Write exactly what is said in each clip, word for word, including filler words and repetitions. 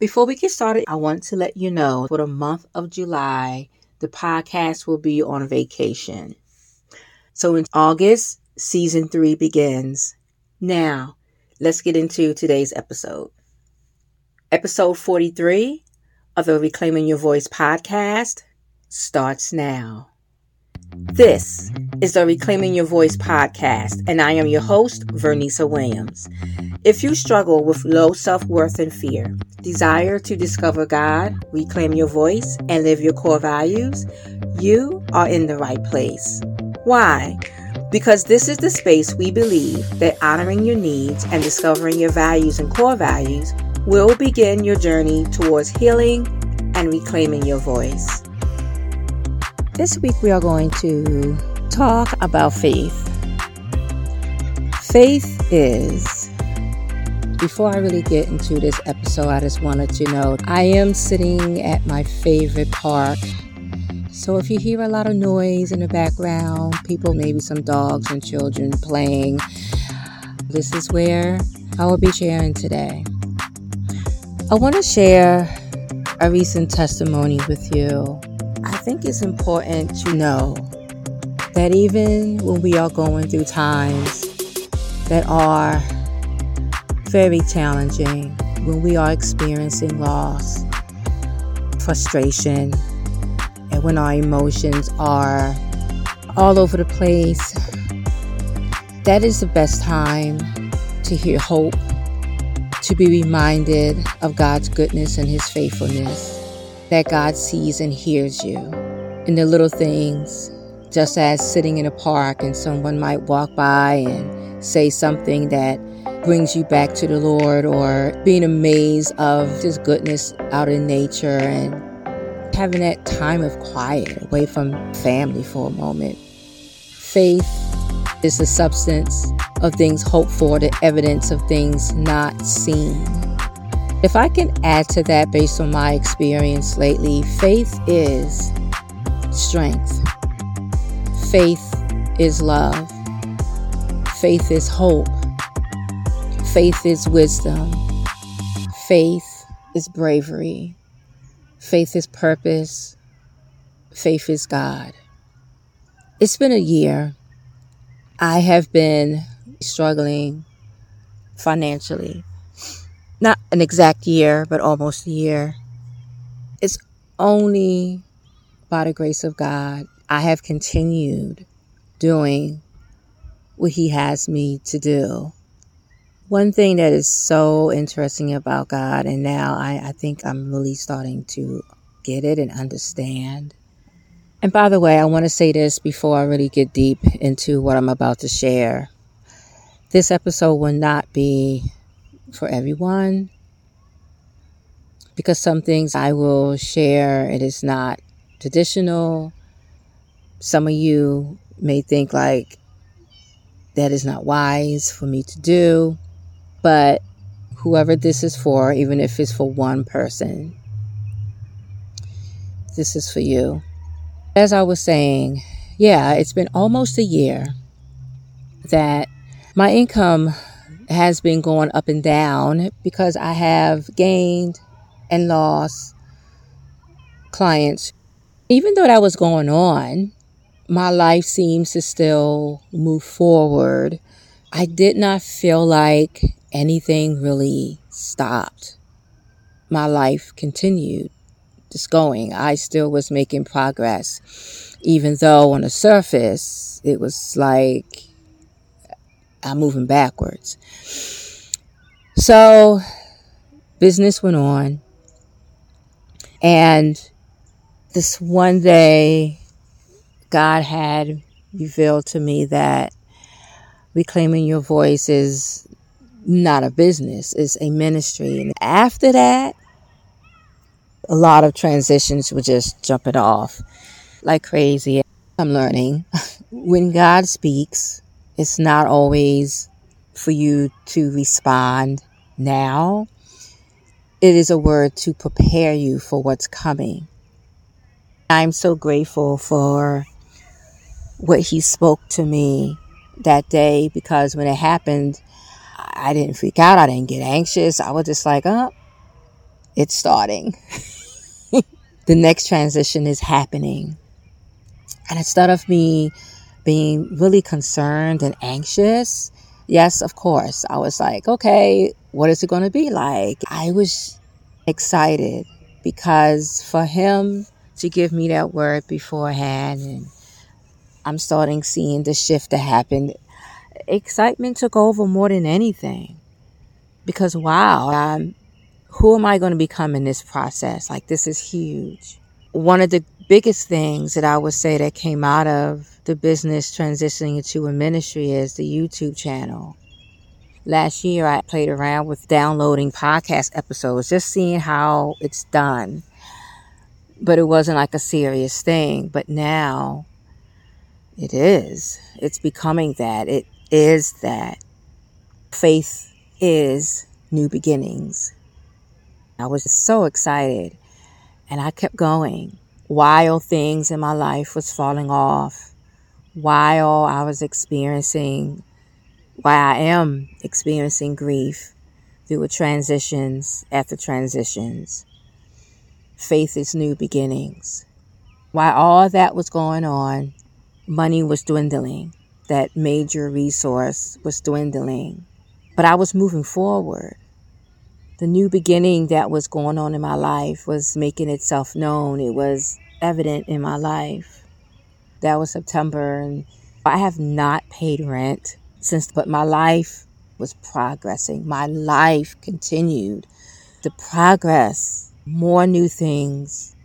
Before we get started, I want to let you know for the month of July, the podcast will be on vacation. So in August, season three begins. Now, let's get into today's episode. Episode forty-three of the Reclaiming Your Voice podcast starts now. This is the Reclaiming Your Voice podcast, and I am your host, Vernica Williams. If you struggle with low self-worth and fear, desire to discover God, reclaim your voice, and live your core values, you are in the right place. Why? Because this is the space we believe that honoring your needs and discovering your values and core values will begin your journey towards healing and reclaiming your voice. This week we are going to talk about faith. Faith is, before I really get into this episode, I just wanted to know, I am sitting at my favorite park. So if you hear a lot of noise in the background, people, maybe some dogs and children playing, this is where I will be sharing today. I want to share a recent testimony with you. I think it's important to know that even when we are going through times that are very challenging, when we are experiencing loss, frustration, and when our emotions are all over the place, that is the best time to hear hope, to be reminded of God's goodness and His faithfulness. That God sees and hears you in the little things, just as sitting in a park and someone might walk by and say something that brings you back to the Lord, or being amazed of His goodness out in nature and having that time of quiet away from family for a moment. Faith is the substance of things hoped for, the evidence of things not seen. If I can add to that based on my experience lately, faith is strength. Faith is love. Faith is hope. Faith is wisdom. Faith is bravery. Faith is purpose. Faith is God. It's been a year. I have been struggling financially. Not an exact year, but almost a year. It's only by the grace of God I have continued doing what He has me to do. One thing that is so interesting about God, and now I, I think I'm really starting to get it and understand. And by the way, I want to say this before I really get deep into what I'm about to share. This episode will not be for everyone, because some things I will share, it is not traditional. Some of you may think like that is not wise for me to do, but whoever this is for, even if it's for one person, this is for you. As I was saying, yeah, it's been almost a year that my income has been going up and down, because I have gained and lost clients. Even though that was going on, my life seems to still move forward. I did not feel like anything really stopped. My life continued just going. I still was making progress, even though on the surface it was like I'm moving backwards. So business went on. And this one day, God had revealed to me that Reclaiming Your Voice is not a business. It's a ministry. And after that, a lot of transitions were just jumping off like crazy. I'm learning. When God speaks, it's not always for you to respond now. It is a word to prepare you for what's coming. I'm so grateful for what He spoke to me that day, because when it happened, I didn't freak out. I didn't get anxious. I was just like, oh, It's starting. The next transition is happening. And instead of me being really concerned and anxious, yes, of course, I was like, okay, what is it going to be like? I was excited because for him to give me that word beforehand, and I'm starting seeing the shift that happened, excitement took over more than anything. Because wow, I'm, who am I going to become in this process? Like, this is huge. One of the biggest things that I would say that came out of the business transitioning into a ministry is the YouTube channel. Last year, I played around with downloading podcast episodes, just seeing how it's done. But it wasn't like a serious thing. But now it is. It's becoming that. It is that. Faith is new beginnings. I was so excited, and I kept going. While things in my life was falling off, while I was experiencing, while I am experiencing grief through transitions after transitions, faith is new beginnings. While all that was going on, money was dwindling. That major resource was dwindling. But I was moving forward. The new beginning that was going on in my life was making itself known. It was evident in my life. That was September, and I have not paid rent since, but my life was progressing. My life continued. The progress, more new things,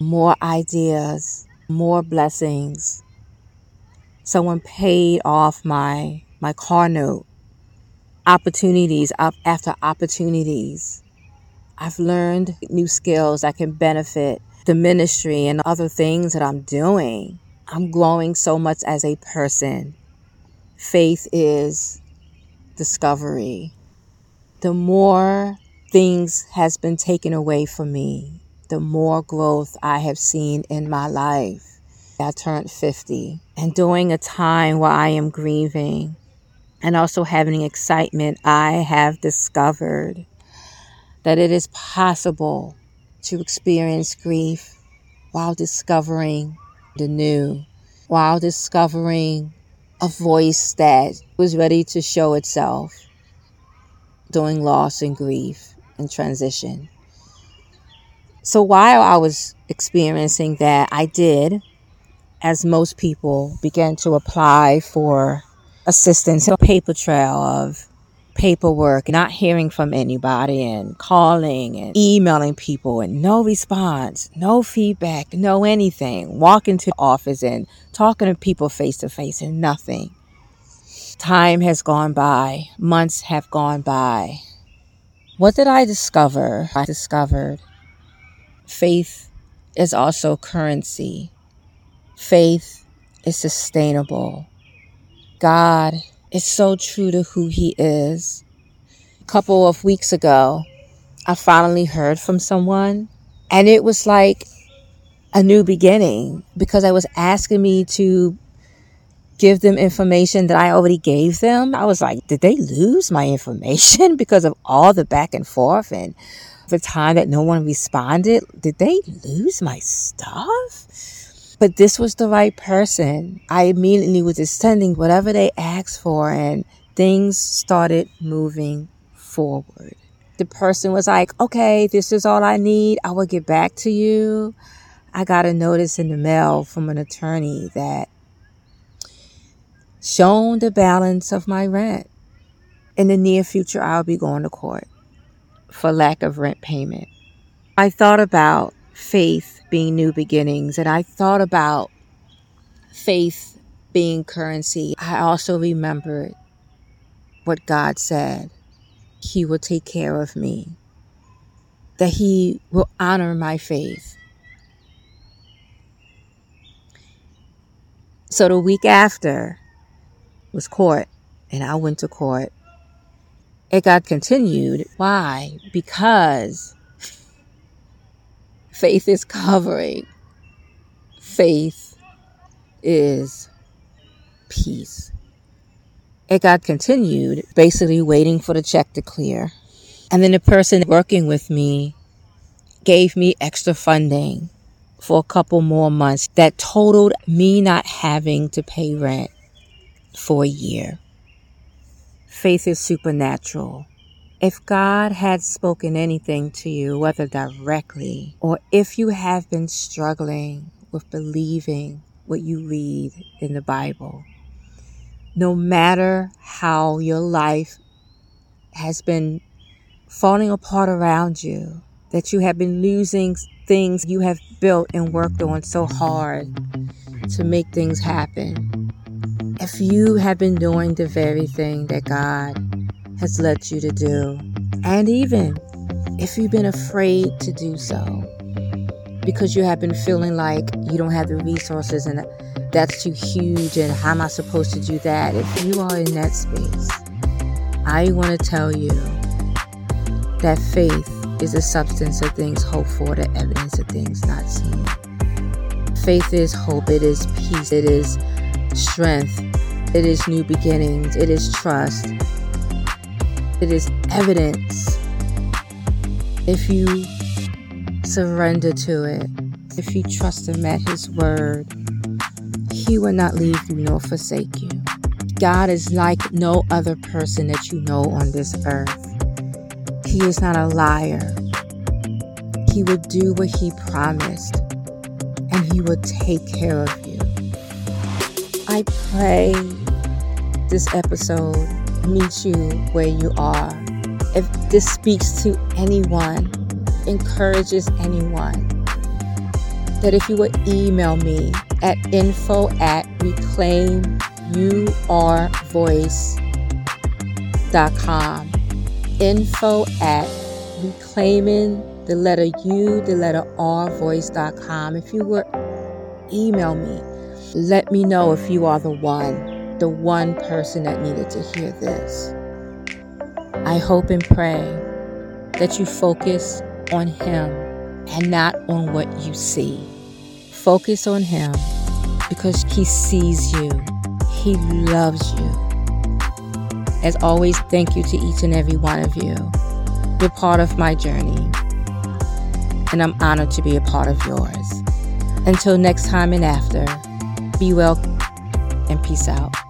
more ideas, more blessings. Someone paid off my, my car note. Opportunities up after opportunities. I've learned new skills that can benefit the ministry and other things that I'm doing. I'm growing so much as a person. Faith is discovery. The more things has been taken away from me, the more growth I have seen in my life. I turned fifty, and during a time where I am grieving, and also having excitement, I have discovered that it is possible to experience grief while discovering the new, while discovering a voice that was ready to show itself during loss and grief and transition. So while I was experiencing that, I did, as most people, began to apply for assistance, a paper trail of paperwork, not hearing from anybody, and calling and emailing people and no response, no feedback, no anything. Walking to the office and talking to people face to face and nothing. Time has gone by. Months have gone by. What did I discover? I discovered faith is also currency. Faith is sustainable. God is so true to who he is. A couple of weeks ago, I finally heard from someone, and it was like a new beginning because I was asking me to give them information that I already gave them. I was like, did they lose my information because of all the back and forth and the time that no one responded? Did they lose my stuff? But this was the right person. I immediately was sending whatever they asked for, and things started moving forward. The person was like, okay, this is all I need. I will get back to you. I got a notice in the mail from an attorney that shown the balance of my rent. In the near future, I'll be going to court for lack of rent payment. I thought about faith being new beginnings, and I thought about faith being currency. I also remembered what God said. He will take care of me, that he will honor my faith. So the week after was court, and I went to court. It got continued. Why? Because faith is covering. Faith is peace. It got continued, basically waiting for the check to clear. And then the person working with me gave me extra funding for a couple more months that totaled me not having to pay rent for a year. Faith is supernatural. If God had spoken anything to you, whether directly or if you have been struggling with believing what you read in the Bible, no matter how your life has been falling apart around you, that you have been losing things you have built and worked on so hard to make things happen. If you have been doing the very thing that God has led you to do, and even if you've been afraid to do so because you have been feeling like you don't have the resources and that's too huge and how am I supposed to do that? If you are in that space, I want to tell you that faith is the substance of things hoped for, the evidence of things not seen. Faith is hope, it is peace, it is strength, it is new beginnings, it is trust, it is evidence. If you surrender to it, if you trust Him at His word, He will not leave you nor forsake you. God is like no other person that you know on this earth. He is not a liar. He will do what He promised, and He will take care of you. I pray this episode meets you where you are. If this speaks to anyone, encourages anyone, that if you would email me at info at reclaim your voice dot com. Info at reclaiming the letter U, the letter R, voice dot com. If you were, email me. Let me know if you are the one, the one person that needed to hear this. I hope and pray that you focus on Him and not on what you see. Focus on Him because He sees you. He loves you. As always, thank you to each and every one of you. You're part of my journey, and I'm honored to be a part of yours. Until next time and after, be well and peace out.